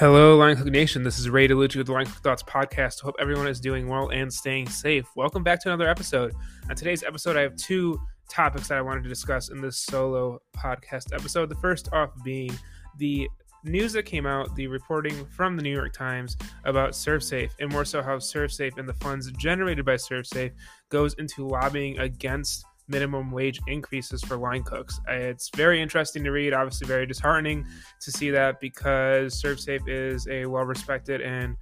Hello, LionCook Nation. This is Ray DeLucci with the Line Cook Thoughts Podcast. Hope everyone is doing well and staying safe. Welcome back to another episode. On today's episode, I have two topics that I wanted to discuss in this solo podcast episode. The first off being the news that came out, the reporting from the New York Times about ServSafe, and more so how ServSafe and the funds generated by ServSafe goes into lobbying against minimum wage increases for line cooks. It's very interesting to read, obviously very disheartening to see that, because ServSafe is a well-respected and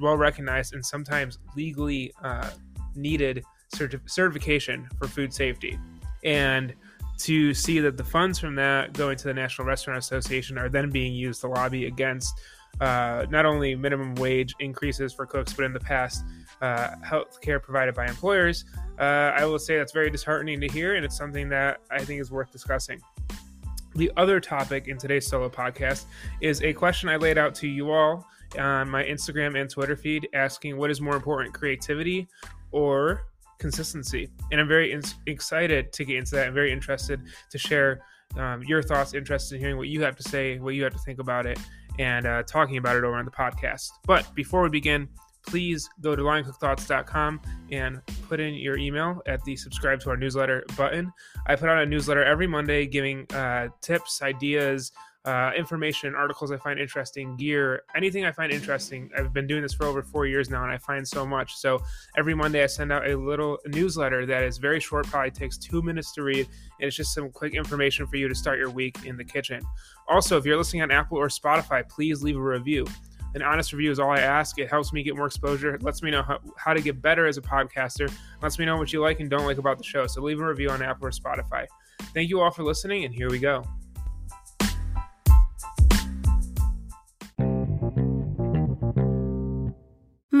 well-recognized and sometimes legally needed certification for food safety. And to see that the funds from that going to the National Restaurant Association are then being used to lobby against not only minimum wage increases for cooks, but in the past, health care provided by employers. I will say that's very disheartening to hear, and it's something that I think is worth discussing. The other topic in today's solo podcast is a question I laid out to you all on my Instagram and Twitter feed, asking what is more important, creativity or consistency? And I'm very excited to get into that. I'm very interested to share your thoughts, interested in hearing what you have to say, what you have to think about it, and talking about it over on the podcast. But before we begin, please go to LionCookThoughts.com and put in your email at the subscribe to our newsletter button. I put out a newsletter every Monday giving tips, ideas, information, articles I find interesting, gear, anything I find interesting. I've been doing this for over 4 years now, and I find so much. So every Monday I send out a little newsletter that is very short, probably takes 2 minutes to read, and it's just some quick information for you to start your week in the kitchen. Also, if you're listening on Apple or Spotify, please leave a review. An honest review is all I ask. It helps me get more exposure. It lets me know how to get better as a podcaster. It lets me know what you like and don't like about the show. So leave a review on Apple or Spotify. Thank you all for listening, and here we go.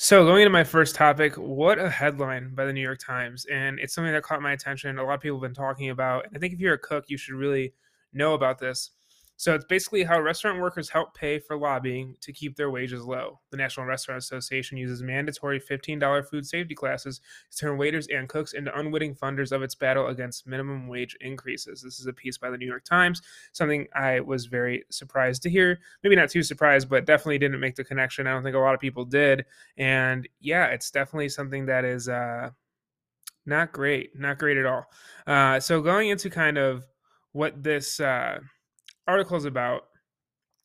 So going into my first topic, what a headline by the New York Times. And it's something that caught my attention. A lot of people have been talking about, and I think if you're a cook, you should really know about this. So it's basically how restaurant workers help pay for lobbying to keep their wages low. The National Restaurant Association uses mandatory $15 food safety classes to turn waiters and cooks into unwitting funders of its battle against minimum wage increases. This is a piece by the New York Times, something I was very surprised to hear. Maybe not too surprised, but definitely didn't make the connection. I don't think a lot of people did. And yeah, it's definitely something that is not great at all. So going into kind of what this articles about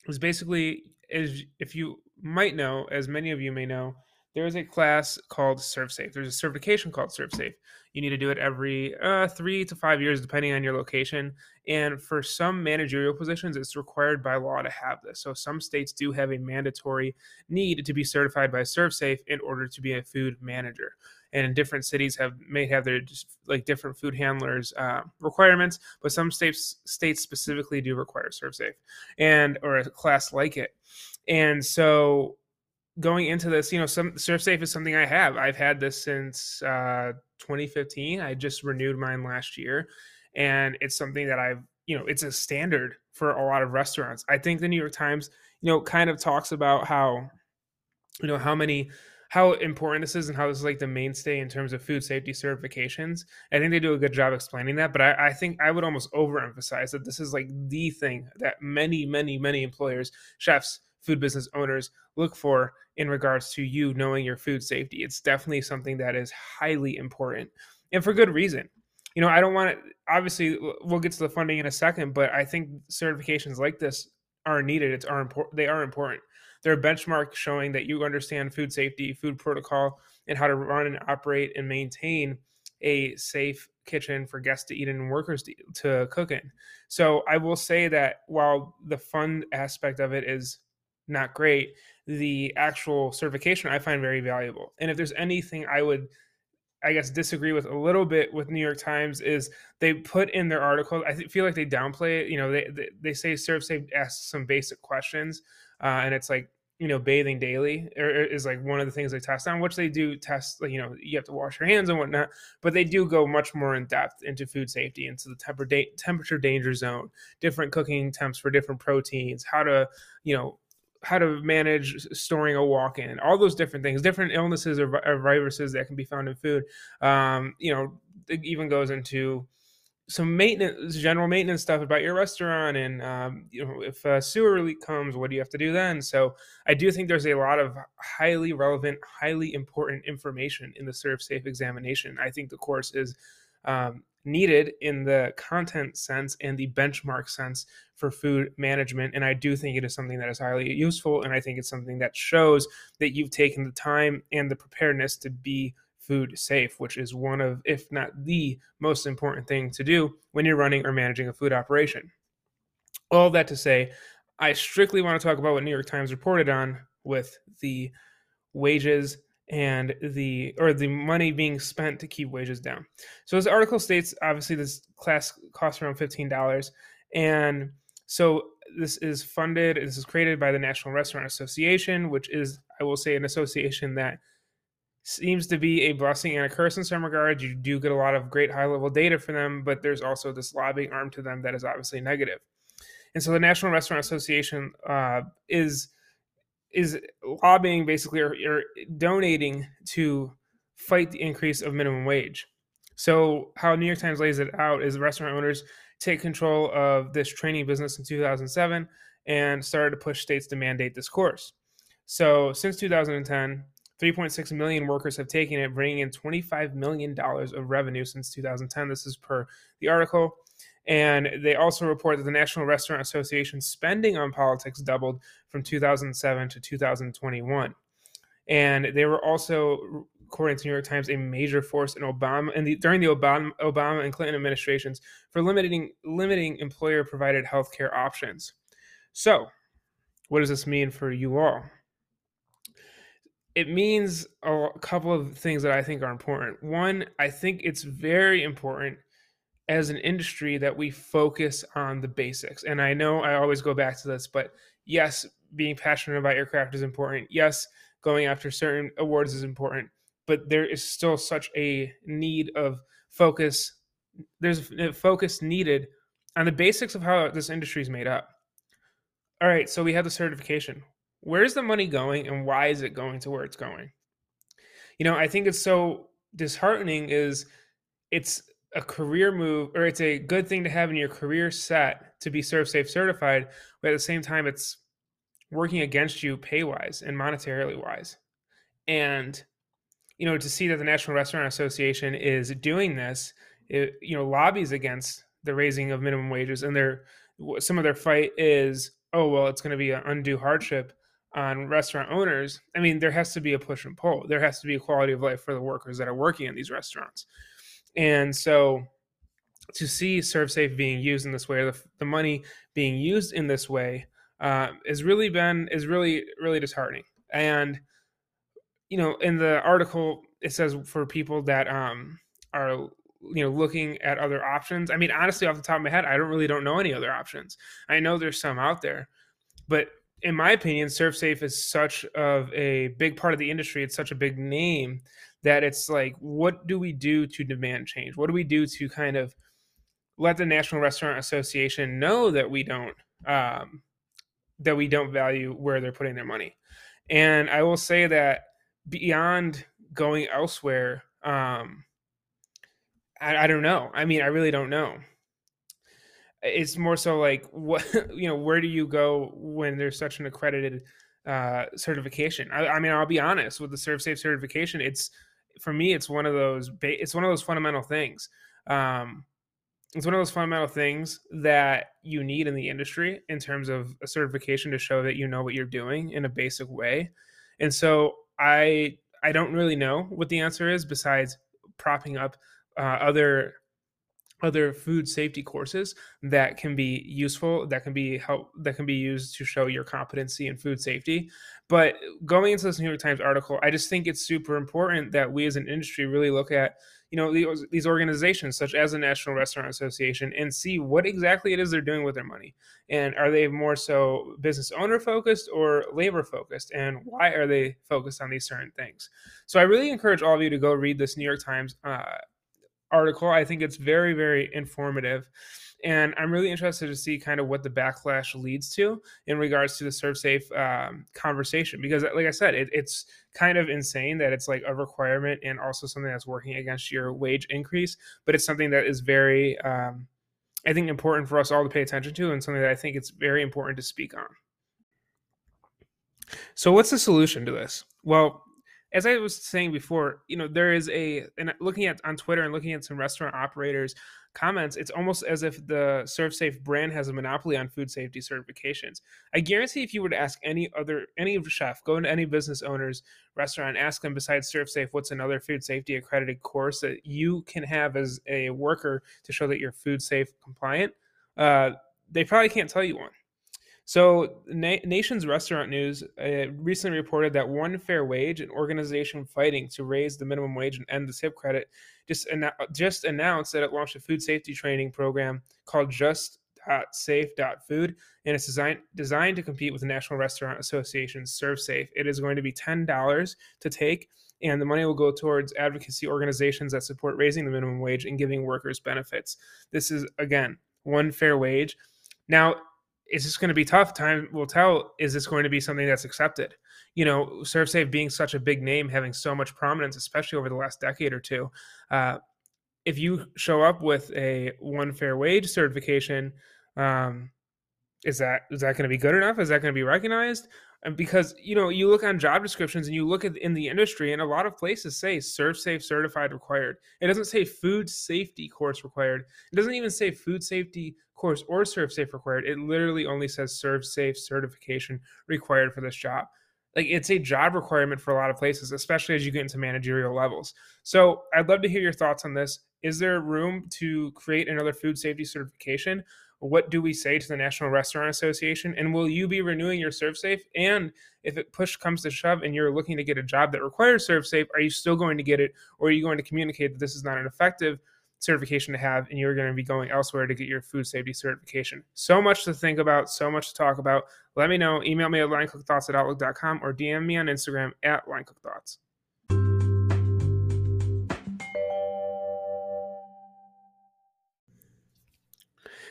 was basically, as if you might know, as many of you may know, there is a class called ServSafe. There's a certification called ServSafe. You need to do it every 3 to 5 years, depending on your location. And for some managerial positions, it's required by law to have this. So some states do have a mandatory need to be certified by ServSafe in order to be a food manager. And different cities may have their different food handlers requirements, but some states specifically do require ServSafe or a class like it. And so going into this, ServSafe is something I have. I've had this since 2015. I just renewed mine last year, and it's something that it's a standard for a lot of restaurants. I think the New York Times, kind of talks about how, how important this is and how this is like the mainstay in terms of food safety certifications. I think they do a good job explaining that, but I think I would almost overemphasize that this is like the thing that many, many, many employers, chefs, food business owners look for in regards to you knowing your food safety. It's definitely something that is highly important, and for good reason. I don't want to, obviously we'll get to the funding in a second, but I think certifications like this are needed. They are important. They're a benchmark showing that you understand food safety, food protocol, and how to run and operate and maintain a safe kitchen for guests to eat in and workers to cook in. So I will say that while the fun aspect of it is not great, the actual certification I find very valuable. And if there's anything I would I guess, disagree with a little bit with New York Times is they put in their article, I feel like they downplay it. You know, they say ServSafe asks some basic questions, and it's like, you know, bathing daily is like one of the things they test on, which they do test, like, you know, you have to wash your hands and whatnot, but they do go much more in depth into food safety, into the temperature danger zone, different cooking temps for different proteins, how to, you know, how to manage storing a walk-in, all those different things, different illnesses or viruses that can be found in food. You know, it even goes into some maintenance, general maintenance stuff about your restaurant, and you know, if a sewer leak comes, what do you have to do then? So I do think there's a lot of highly relevant, highly important information in the ServSafe examination. I think the course is needed in the content sense and the benchmark sense for food management, and I do think it is something that is highly useful, and I think it's something that shows that you've taken the time and the preparedness to be food safe, which is one of, if not the most important thing to do when you're running or managing a food operation. All that to say, I strictly want to talk about what New York Times reported on with the wages and the money being spent to keep wages down. So this article states, obviously this class costs around $15. And so this is created by the National Restaurant Association, which is, I will say, an association that seems to be a blessing and a curse in some regards. You do get a lot of great high-level data for them, but there's also this lobbying arm to them that is obviously negative. And so the National Restaurant Association is lobbying, basically, or donating to fight the increase of minimum wage. So how New York Times lays it out is restaurant owners take control of this training business in 2007 and started to push states to mandate this course. So since 2010, 3.6 million workers have taken it, bringing in $25 million of revenue since 2010. This is per the article. And they also report that the National Restaurant Association spending on politics doubled from 2007 to 2021. And they were also, according to New York Times, a major force in during the Obama and Clinton administrations for limiting employer-provided healthcare options. So what does this mean for you all? It means a couple of things that I think are important. One, I think it's very important as an industry that we focus on the basics. And I know I always go back to this, but yes, being passionate about aircraft is important. Yes, going after certain awards is important, but there is still such a need of focus. There's a focus needed on the basics of how this industry is made up. All right, so we have the certification. Where's the money going, and why is it going to where it's going? You know, I think it's so disheartening is it's a career move, or it's a good thing to have in your career set to be ServSafe certified, but at the same time, it's working against you pay-wise and monetarily-wise. And, you know, to see that the National Restaurant Association is doing this, it, you know, lobbies against the raising of minimum wages, and some of their fight is, oh, well, it's going to be an undue hardship on restaurant owners. I mean, there has to be a push and pull. There has to be a quality of life for the workers that are working in these restaurants. And so to see ServSafe being used in this way, or the money being used in this way, is really disheartening. And, you know, in the article, it says for people that are, you know, looking at other options. I mean, honestly, off the top of my head, I don't know any other options. I know there's some out there, but in my opinion, ServSafe is such of a big part of the industry. It's such a big name that it's like, what do we do to demand change? What do we do to kind of let the National Restaurant Association know that we don't value where they're putting their money? And I will say that beyond going elsewhere, I don't know. I mean, I really don't know. It's more so like, what, you know, where do you go when there's such an accredited certification? I mean, I'll be honest with the ServSafe certification. It's, for me, it's one of those fundamental things. It's one of those fundamental things that you need in the industry in terms of a certification to show that you know what you're doing in a basic way. And so I don't really know what the answer is besides propping up other other food safety courses that can be useful, that can be help, that can be used to show your competency in food safety. But going into this New York Times article, I just think it's super important that we as an industry really look at, you know, these organizations such as the National Restaurant Association and see what exactly it is they're doing with their money. And are they more so business owner focused or labor focused? And why are they focused on these certain things? So I really encourage all of you to go read this New York Times article. I think it's very, very informative. And I'm really interested to see kind of what the backlash leads to in regards to the ServSafe conversation. Because like I said, it's kind of insane that it's like a requirement and also something that's working against your wage increase. But it's something that is very, I think, important for us all to pay attention to, and something that I think it's very important to speak on. So what's the solution to this? Well, as I was saying before, you know, there is and looking at on Twitter and looking at some restaurant operators' comments, it's almost as if the ServSafe brand has a monopoly on food safety certifications. I guarantee if you were to ask any chef, go into any business owner's restaurant, ask them besides ServSafe, what's another food safety accredited course that you can have as a worker to show that you're food safe compliant, they probably can't tell you one. So Nation's Restaurant News recently reported that One Fair Wage, an organization fighting to raise the minimum wage and end the tip credit, just announced that it launched a food safety training program called Just.Safe.food, and it's designed to compete with the National Restaurant Association ServSafe. It is going to be $10 to take, and the money will go towards advocacy organizations that support raising the minimum wage and giving workers benefits. This is, again, One Fair Wage. Now, it's just going to be tough. Time will tell. Is this going to be something that's accepted? You know, ServSafe being such a big name, having so much prominence, especially over the last decade or two, if you show up with a One Fair Wage certification, is that going to be good enough? Is that going to be recognized? Because, you know, you look on job descriptions and you look at in the industry, and a lot of places say ServSafe certified required. It doesn't say food safety course required. It doesn't even say food safety course or ServSafe required. It literally only says ServSafe certification required for this job. Like, it's a job requirement for a lot of places, especially as you get into managerial levels. So I'd love to hear your thoughts on this. Is there room to create another food safety certification? What do we say to the National Restaurant Association? And will you be renewing your ServSafe? And if it push comes to shove and you're looking to get a job that requires ServSafe, are you still going to get it? Or are you going to communicate that this is not an effective certification to have and you're going to be going elsewhere to get your food safety certification? So much to think about, so much to talk about. Let me know. Email me at LionCookThoughts@outlook.com or DM me on Instagram at LionCookThoughts.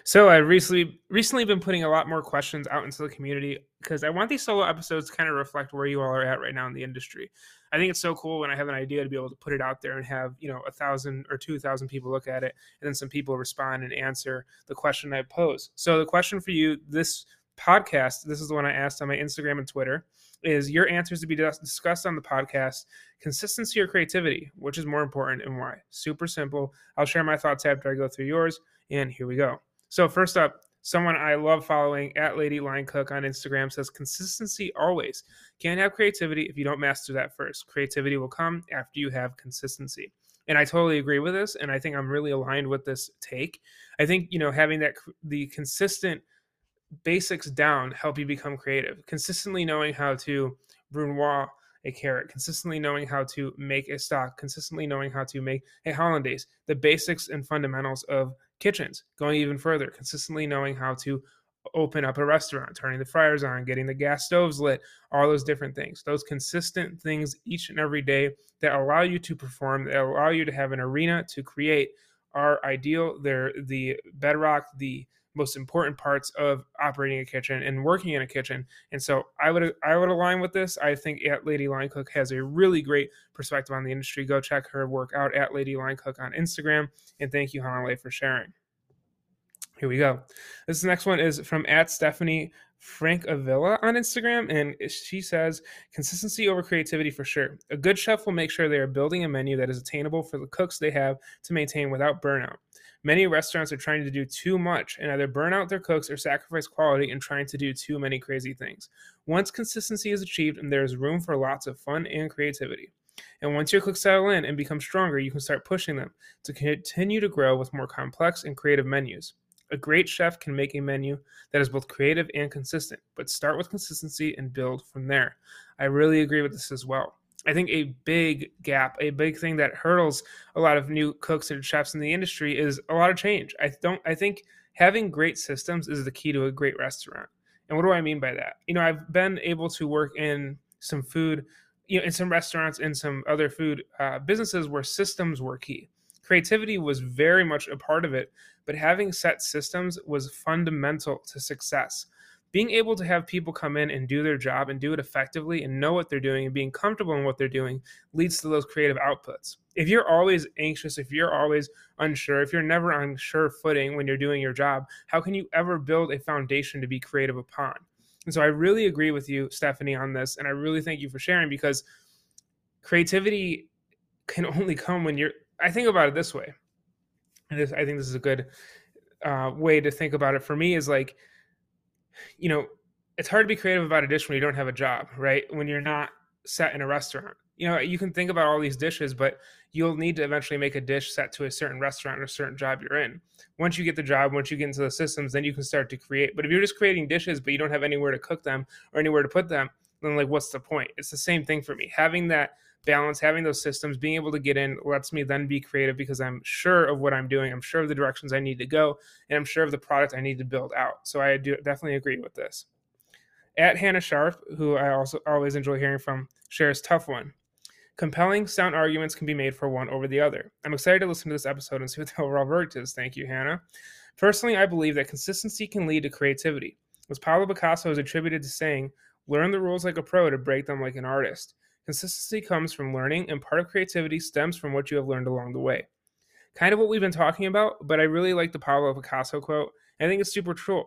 So I've recently been putting a lot more questions out into the community because I want these solo episodes to kind of reflect where you all are at right now in the industry. I think it's so cool when I have an idea to be able to put it out there and have, you know, 1,000 or 2,000 people look at it, and then some people respond and answer the question I pose. So the question for you, this podcast, this is the one I asked on my Instagram and Twitter, is your answers to be discussed on the podcast, consistency or creativity, which is more important and why? Super simple. I'll share my thoughts after I go through yours, and here we go. So first up, someone I love following at Lady Line Cook on Instagram says consistency always. Can't have creativity if you don't master that first. Creativity will come after you have consistency. And I totally agree with this, and I think I'm really aligned with this take. I think, you know, having the consistent basics down help you become creative. Consistently knowing how to brunoise a carrot, consistently knowing how to make a stock, consistently knowing how to make a hollandaise, the basics and fundamentals of kitchens. Going even further, consistently knowing how to open up a restaurant, turning the fryers on, getting the gas stoves lit, all those different things. Those consistent things each and every day that allow you to perform, that allow you to have an arena to create are ideal. They're the bedrock, the most important parts of operating a kitchen and working in a kitchen. And so I would align with this. I think at Lady Line Cook has a really great perspective on the industry. Go check her work out at Lady Line Cook on Instagram. And thank you, Hanaleh, for sharing. Here we go. This next one is from at Stephanie Frank Avila on Instagram, and she says consistency over creativity for sure. A good chef will make sure they are building a menu that is attainable for the cooks they have to maintain without burnout. Many restaurants are trying to do too much and either burn out their cooks or sacrifice quality in trying to do too many crazy things. Once consistency is achieved, and there is room for lots of fun and creativity. And once your cooks settle in and become stronger, you can start pushing them to continue to grow with more complex and creative menus. A great chef can make a menu that is both creative and consistent, but start with consistency and build from there. I really agree with this as well. I think a big gap, a big thing that hurdles a lot of new cooks and chefs in the industry is a lot of change. I think having great systems is the key to a great restaurant. And what do I mean by that? You know, I've been able to work in some food, you know, in some restaurants and some other food businesses where systems were key. Creativity was very much a part of it, but having set systems was fundamental to success. Being able to have people come in and do their job and do it effectively and know what they're doing and being comfortable in what they're doing leads to those creative outputs. If you're always anxious, if you're always unsure, if you're never on sure footing when you're doing your job, how can you ever build a foundation to be creative upon? And so I really agree with you, Stephanie, on this. And I really thank you for sharing, because creativity can only come when you're, I think about it this way. And this, I think this is a good way to think about it for me, is like, you know, it's hard to be creative about a dish when you don't have a job, right? When you're not set in a restaurant. You know, you can think about all these dishes, but you'll need to eventually make a dish set to a certain restaurant or a certain job you're in. Once you get the job, once you get into the systems, then you can start to create. But if you're just creating dishes, but you don't have anywhere to cook them or anywhere to put them, then like, what's the point? It's the same thing for me. Having that balance, having those systems, being able to get in lets me then be creative, because I'm sure of what I'm doing. I'm sure of the directions I need to go, and I'm sure of the product I need to build out. So I do definitely agree with this. At Hannah Sharp, who I also always enjoy hearing from, shares tough one. Compelling, sound arguments can be made for one over the other. I'm excited to listen to this episode and see what the overall verdict is. Thank you, Hannah. Personally, I believe that consistency can lead to creativity. As Pablo Picasso is attributed to saying, "Learn the rules like a pro to break them like an artist." Consistency comes from learning, and part of creativity stems from what you have learned along the way. Kind of what we've been talking about, but I really like the Pablo Picasso quote. I think it's super true.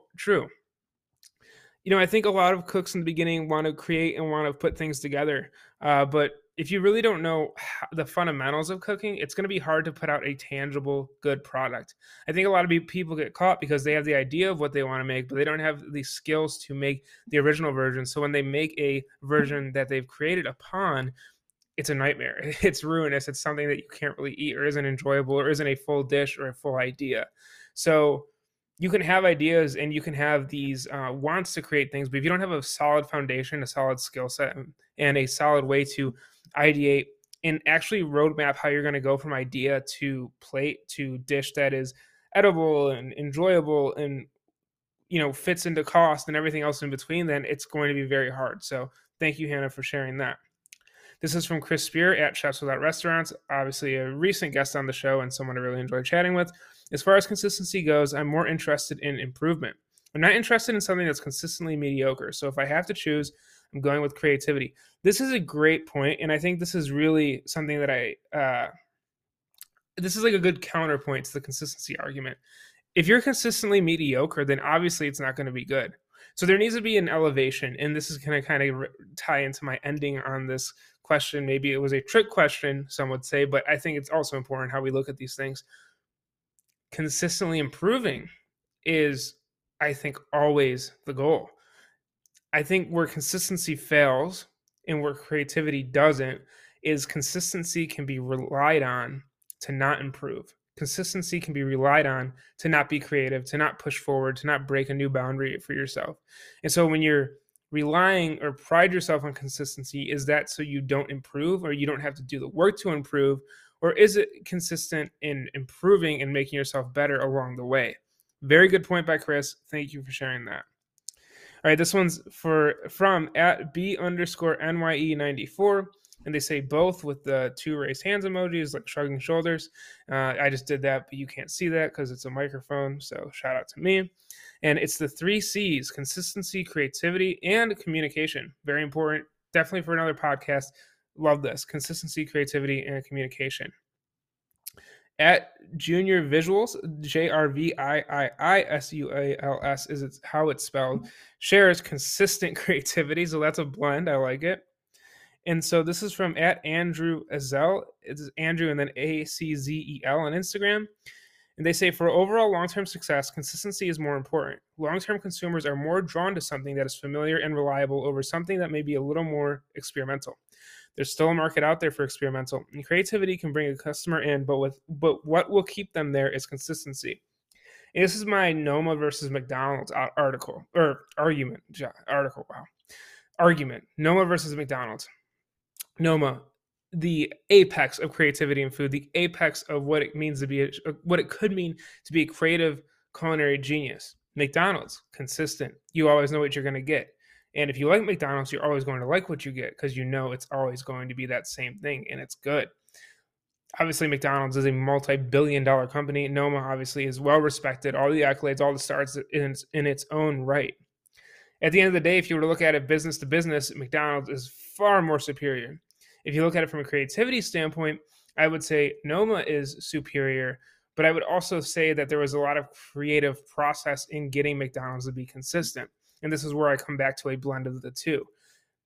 You know, I think a lot of cooks in the beginning want to create and want to put things together. But if you really don't know the fundamentals of cooking, it's going to be hard to put out a tangible, good product. I think a lot of people get caught because they have the idea of what they want to make, but they don't have the skills to make the original version. So when they make a version that they've created upon, it's a nightmare. It's ruinous. It's something that you can't really eat, or isn't enjoyable, or isn't a full dish or a full idea. So you can have ideas and you can have these wants to create things, but if you don't have a solid foundation, a solid skill set, and a solid way to ideate and actually roadmap how you're going to go from idea to plate to dish that is edible and enjoyable and, you know, fits into cost and everything else in between, then it's going to be very hard. So thank you, Hannah, for sharing that. This is from Chris Spear at Chefs Without Restaurants, obviously a recent guest on the show and someone I really enjoy chatting with. As far as consistency goes, I'm more interested in improvement. I'm not interested in something that's consistently mediocre. So if I have to choose, I'm going with creativity. This is a great point, and I think this is really something that this is like a good counterpoint to the consistency argument. If you're consistently mediocre, then obviously it's not going to be good. So there needs to be an elevation, and this is going to kind of tie into my ending on this question. Maybe it was a trick question, some would say, but I think it's also important how we look at these things. Consistently improving is, I think, always the goal. I think where consistency fails and where creativity doesn't is consistency can be relied on to not improve. Consistency can be relied on to not be creative, to not push forward, to not break a new boundary for yourself. And so when you're relying or pride yourself on consistency, is that so you don't improve or you don't have to do the work to improve? Or is it consistent in improving and making yourself better along the way? Very good point by Chris. Thank you for sharing that. All right, this one's from at B_NYE94, and they say both with the two raised hands emojis, like shrugging shoulders. I just did that, but you can't see that because it's a microphone, so shout out to me. And it's the 3 C's, consistency, creativity, and communication. Very important, definitely for another podcast. Love this, consistency, creativity, and communication. At Junior Visuals, JRVIIISUALS is how it's spelled, shares consistent creativity. So that's a blend. I like it. And so this is from at Andrew Azel. It's Andrew and then ACZEL on Instagram. And they say for overall long-term success, consistency is more important. Long-term consumers are more drawn to something that is familiar and reliable over something that may be a little more experimental. There's still a market out there for experimental, and creativity can bring a customer in, but what will keep them there is consistency. And this is my Noma versus McDonald's argument. Noma versus McDonald's. Noma, the apex of creativity in food, the apex of what it could mean to be a creative culinary genius. McDonald's, consistent. You always know what you're going to get. And if you like McDonald's, you're always going to like what you get because you know it's always going to be that same thing and it's good. Obviously, McDonald's is a multi-billion-dollar company. Noma, obviously, is well-respected. All the accolades, all the stars in its own right. At the end of the day, if you were to look at it business to business, McDonald's is far more superior. If you look at it from a creativity standpoint, I would say Noma is superior, but I would also say that there was a lot of creative process in getting McDonald's to be consistent. And this is where I come back to a blend of the two.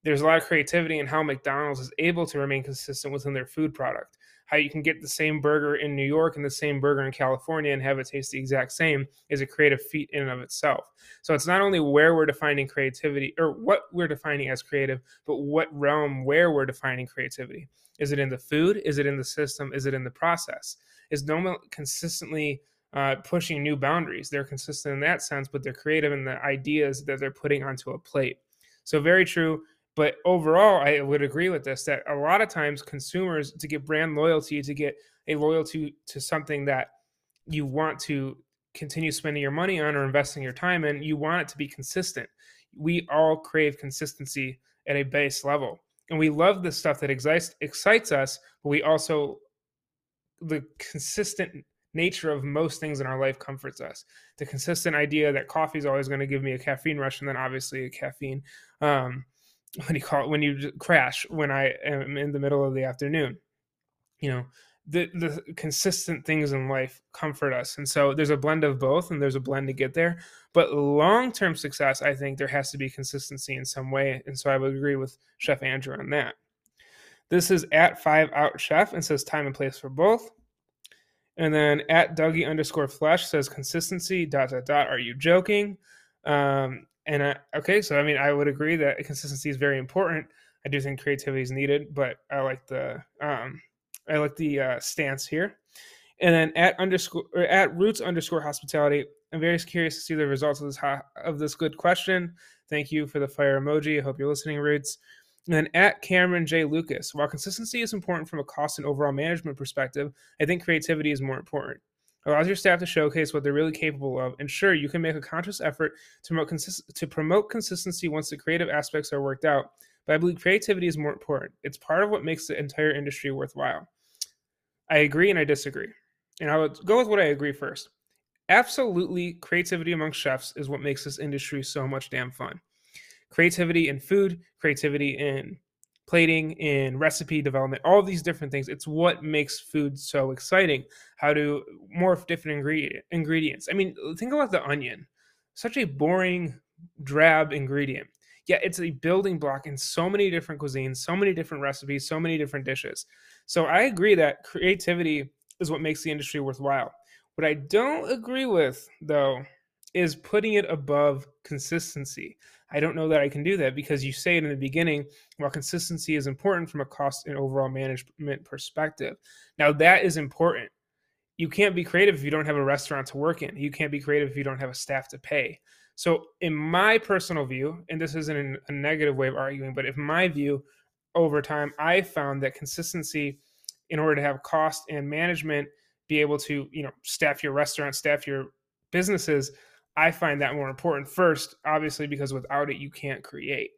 There's a lot of creativity in how McDonald's is able to remain consistent within their food product, how you can get the same burger in New York and the same burger in California and have it taste the exact same is a creative feat in and of itself. So it's not only where we're defining creativity or what we're defining as creative, but what realm where we're defining creativity. Is it in the food? Is it in the system? Is it in the process? Is Noma consistently pushing new boundaries? They're consistent in that sense, but they're creative in the ideas that they're putting onto a plate. So very true. But overall, I would agree with this, that a lot of times consumers, to get brand loyalty, to get a loyalty to something that you want to continue spending your money on or investing your time in, you want it to be consistent. We all crave consistency at a base level. And we love the stuff that excites us, but we also, the consistent nature of most things in our life comforts us. The consistent idea that coffee is always going to give me a caffeine rush, and then obviously a caffeine when you crash when I am in the middle of the afternoon. You know, the consistent things in life comfort us. And so there's a blend of both, and there's a blend to get there. But long-term success, I think there has to be consistency in some way. And so I would agree with Chef Andrew on that. This is @5OutChef and says time and place for both. And then @Dougie_Flesh says consistency, ... Are you joking? I would agree that consistency is very important. I do think creativity is needed, but I like the stance here. And then @Roots_Hospitality. I'm very curious to see the results of this good question. Thank you for the fire emoji. I hope you're listening, Roots. And then @Cameron J. Lucas. While consistency is important from a cost and overall management perspective, I think creativity is more important. Allows your staff to showcase what they're really capable of, and sure, you can make a conscious effort to promote consistency once the creative aspects are worked out, but I believe creativity is more important. It's part of what makes the entire industry worthwhile. I agree and I disagree, and I'll go with what I agree first. Absolutely, creativity amongst chefs is what makes this industry so much damn fun. Creativity in food, creativity in plating, in recipe development, all these different things. It's what makes food so exciting, how to morph different ingredients. I mean, think about the onion, such a boring, drab ingredient. Yet it's a building block in so many different cuisines, so many different recipes, so many different dishes. So I agree that creativity is what makes the industry worthwhile. What I don't agree with, though, is putting it above consistency. I don't know that I can do that because you say it in the beginning, well, consistency is important from a cost and overall management perspective. Now, that is important. You can't be creative if you don't have a restaurant to work in. You can't be creative if you don't have a staff to pay. So in my personal view, and this isn't a negative way of arguing, but in my view, over time, I found that consistency, in order to have cost and management, be able to, staff your restaurant, staff your businesses, I find that more important first, obviously, because without it, you can't create.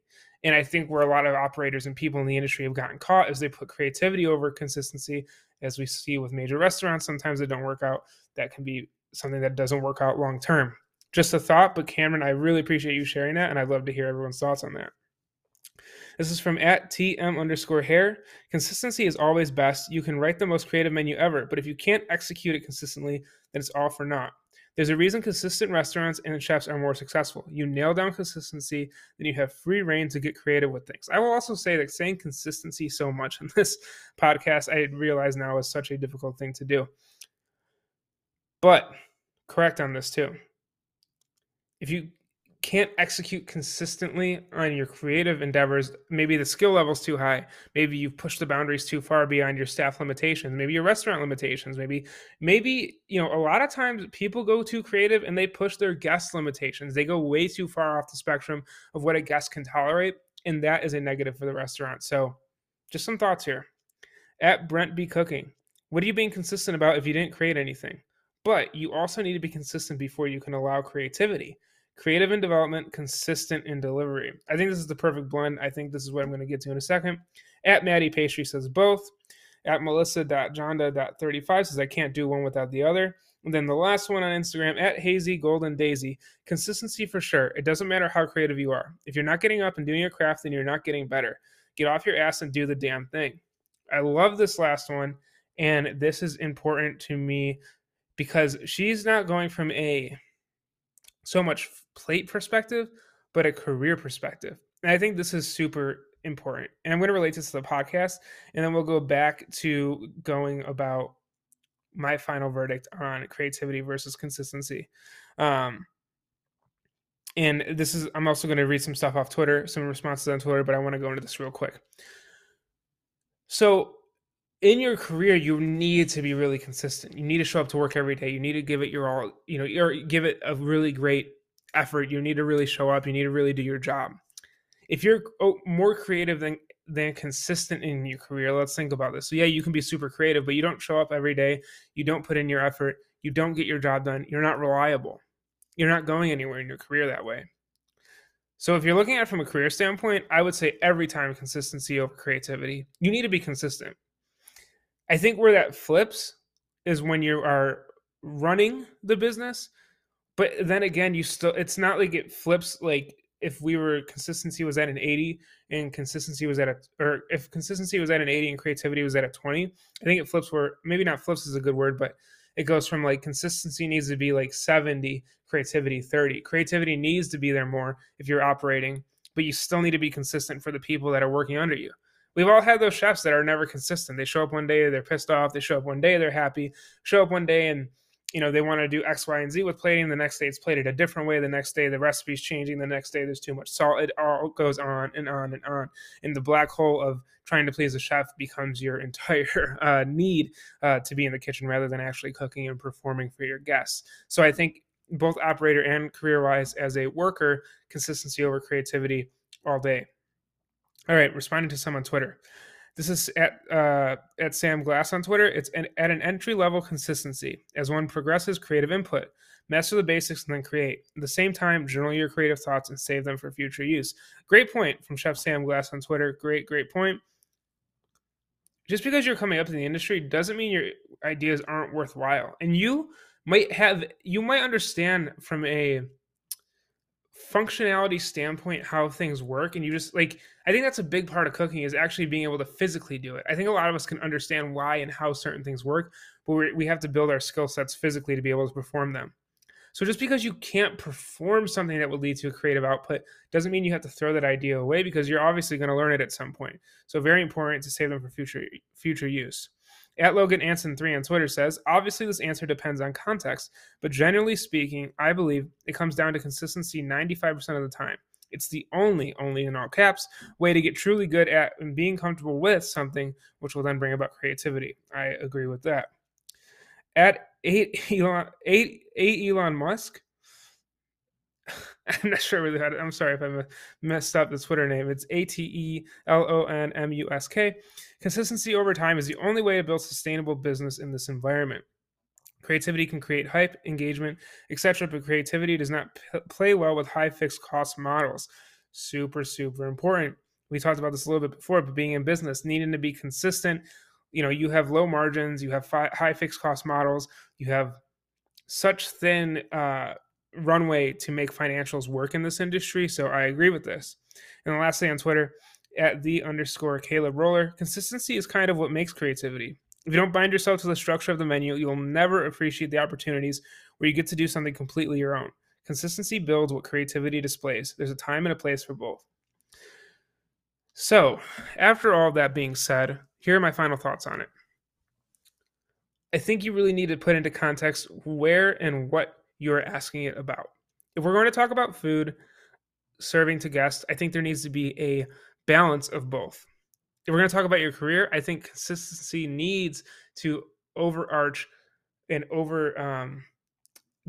And I think where a lot of operators and people in the industry have gotten caught is they put creativity over consistency. As we see with major restaurants, sometimes they don't work out. That can be something that doesn't work out long term. Just a thought, but Cameron, I really appreciate you sharing that, and I'd love to hear everyone's thoughts on that. This is from @TM_hair. Consistency is always best. You can write the most creative menu ever, but if you can't execute it consistently, then it's all for naught. There's a reason consistent restaurants and chefs are more successful. You nail down consistency, then you have free reign to get creative with things. I will also say that saying consistency so much in this podcast, I realize now is such a difficult thing to do. But correct on this too. If you can't execute consistently on your creative endeavors, maybe the skill level's too high, maybe you've pushed the boundaries too far beyond your staff limitations, maybe your restaurant limitations, maybe a lot of times people go too creative and they push their guest limitations. They go way too far off the spectrum of what a guest can tolerate, and that is a negative for the restaurant. So just some thoughts here. At Brent B. Cooking, what are you being consistent about if you didn't create anything? But you also need to be consistent before you can allow creativity. Creative in development, consistent in delivery. I think this is the perfect blend. I think this is what I'm going to get to in a second. At Maddie Pastry says both. At Melissa.Jonda.35 says I can't do one without the other. And then the last one on Instagram, at Hazy Golden Daisy, consistency for sure. It doesn't matter how creative you are. If you're not getting up and doing your craft, then you're not getting better. Get off your ass and do the damn thing. I love this last one, and this is important to me because she's not going from a so much plate perspective, but a career perspective. And I think this is super important. And I'm going to relate this to the podcast, and then we'll go back to going about my final verdict on creativity versus consistency. And this is, I'm also going to read some stuff off Twitter, some responses on Twitter, but I want to go into this real quick. So in your career, you need to be really consistent. You need to show up to work every day. You need to give it your all, or give it a really great effort. You need to really show up. You need to really do your job. If you're more creative than consistent in your career, let's think about this. So yeah, you can be super creative, but you don't show up every day. You don't put in your effort. You don't get your job done. You're not reliable. You're not going anywhere in your career that way. So if you're looking at it from a career standpoint, I would say every time consistency over creativity. You need to be consistent. I think where that flips is when you are running the business, but then again, it's not like it flips. Like if consistency was at an 80 and if consistency was at an 80 and creativity was at a 20, I think it flips where, maybe not flips is a good word, but it goes from like consistency needs to be like 70, creativity 30. Creativity needs to be there more if you're operating, but you still need to be consistent for the people that are working under you. We've all had those chefs that are never consistent. They show up one day, they're pissed off. They show up one day, they're happy. Show up one day and, they want to do X, Y, and Z with plating. The next day it's plated a different way. The next day the recipe's changing. The next day there's too much salt. It all goes on and on and on. And the black hole of trying to please a chef becomes your entire need to be in the kitchen rather than actually cooking and performing for your guests. So I think both operator and career-wise as a worker, consistency over creativity all day. All right, responding to some on Twitter. This is at Sam Glass on Twitter. It's at an entry-level consistency. As one progresses, creative input. Master the basics and then create. At the same time, journal your creative thoughts and save them for future use. Great point from Chef Sam Glass on Twitter. Great, great point. Just because you're coming up in the industry doesn't mean your ideas aren't worthwhile. And you might understand from a functionality standpoint how things work, and you just I think that's a big part of cooking is actually being able to physically do it. I think a lot of us can understand why and how certain things work, but we have to build our skill sets physically to be able to perform them. So just because you can't perform something that would lead to a creative output doesn't mean you have to throw that idea away, because you're obviously going to learn it at some point. So very important to save them for future use. At Logan Anson 3 on Twitter says, obviously this answer depends on context, but generally speaking, I believe it comes down to consistency 95% of the time. It's the only in all caps, way to get truly good at and being comfortable with something, which will then bring about creativity. I agree with that. At 8 Elon Musk, I'm not sure really how to, I'm sorry if I messed up the Twitter name. It's ATELONMUSK. Consistency over time is the only way to build sustainable business in this environment. Creativity can create hype, engagement, etc., but creativity does not play well with high fixed cost models. Super, super important. We talked about this a little bit before, but being in business, needing to be consistent, you have low margins, you have high fixed cost models, you have such thin runway to make financials work in this industry. So I agree with this. And lastly on Twitter, at @_Caleb Roller, consistency is kind of what makes creativity. If you don't bind yourself to the structure of the menu, you'll never appreciate the opportunities where you get to do something completely your own. Consistency builds what creativity displays. There's a time and a place for both. So after all that being said, here are my final thoughts on it. I think you really need to put into context where and what you're asking it about. If we're going to talk about food serving to guests, I think there needs to be a balance of both. If we're going to talk about your career, I think consistency needs to overarch and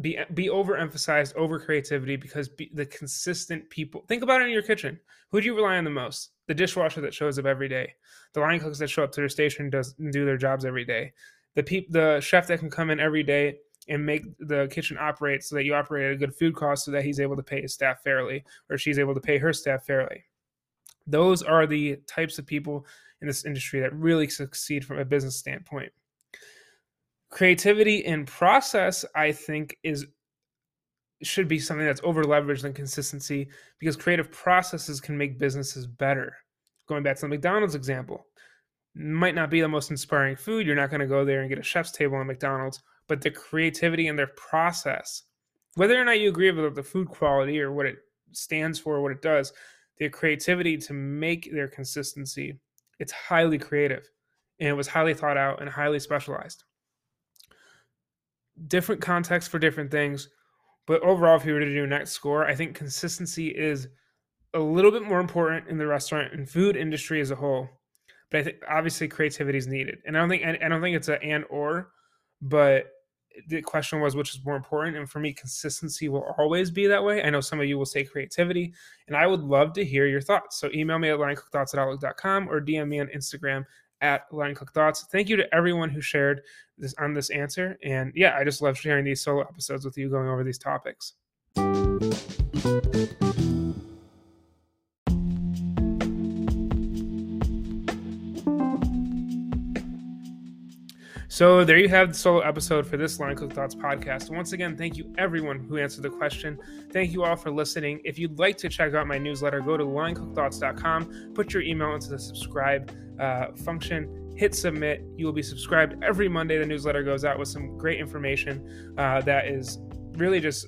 be overemphasized over creativity, because the consistent people, think about it in your kitchen. Who do you rely on the most? The dishwasher that shows up every day, the line cooks that show up to their station and do their jobs every day, the chef that can come in every day and make the kitchen operate so that you operate at a good food cost so that he's able to pay his staff fairly, or she's able to pay her staff fairly. Those are the types of people in this industry that really succeed from a business standpoint. Creativity and process, I think, should be something that's over-leveraged than consistency, because creative processes can make businesses better. Going back to the McDonald's example, might not be the most inspiring food. You're not going to go there and get a chef's table at McDonald's, but their creativity and their process, whether or not you agree with the food quality or what it stands for, what it does, their creativity to make their consistency, it's highly creative, and it was highly thought out and highly specialized. Different contexts for different things, but overall, if you were to do net score, I think consistency is a little bit more important in the restaurant and food industry as a whole. But I think obviously creativity is needed, and I don't think it's an and or, but the question was which is more important. And for me, consistency will always be that way. I know some of you will say creativity, and I would love to hear your thoughts. So email me at LionCookThoughts@outlook.com or DM me on Instagram at LionCookThoughts. Thank you to everyone who shared this answer. And yeah, I just love sharing these solo episodes with you, going over these topics. So there you have the solo episode for this Line Cook Thoughts podcast. Once again, thank you everyone who answered the question. Thank you all for listening. If you'd like to check out my newsletter, go to LionCookThoughts.com, put your email into the subscribe function, hit submit. You will be subscribed every Monday. The newsletter goes out with some great information that is really just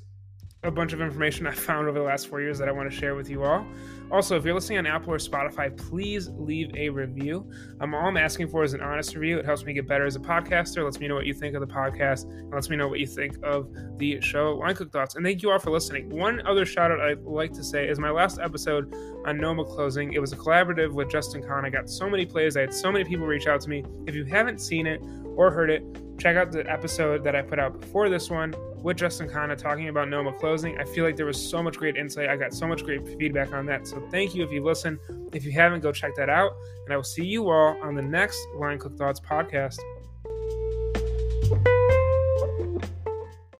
a bunch of information I found over the last 4 years that I want to share with you all. Also, if you're listening on Apple or Spotify, please leave a review. All I'm asking for is an honest review. It helps me get better as a podcaster, lets me know what you think of the podcast, and lets me know what you think of the show, Line Cook Thoughts. And thank you all for listening. One other shout out I'd like to say is my last episode on Noma closing. It was a collaborative with Justin Khanna. I got so many plays. I had so many people reach out to me. If you haven't seen it or heard it, check out the episode that I put out before this one with Justin Khanna talking about Noma closing. I feel like there was so much great insight. I got so much great feedback on that. So thank you if you've listened. If you haven't, go check that out. And I will see you all on the next Line Cook Thoughts podcast.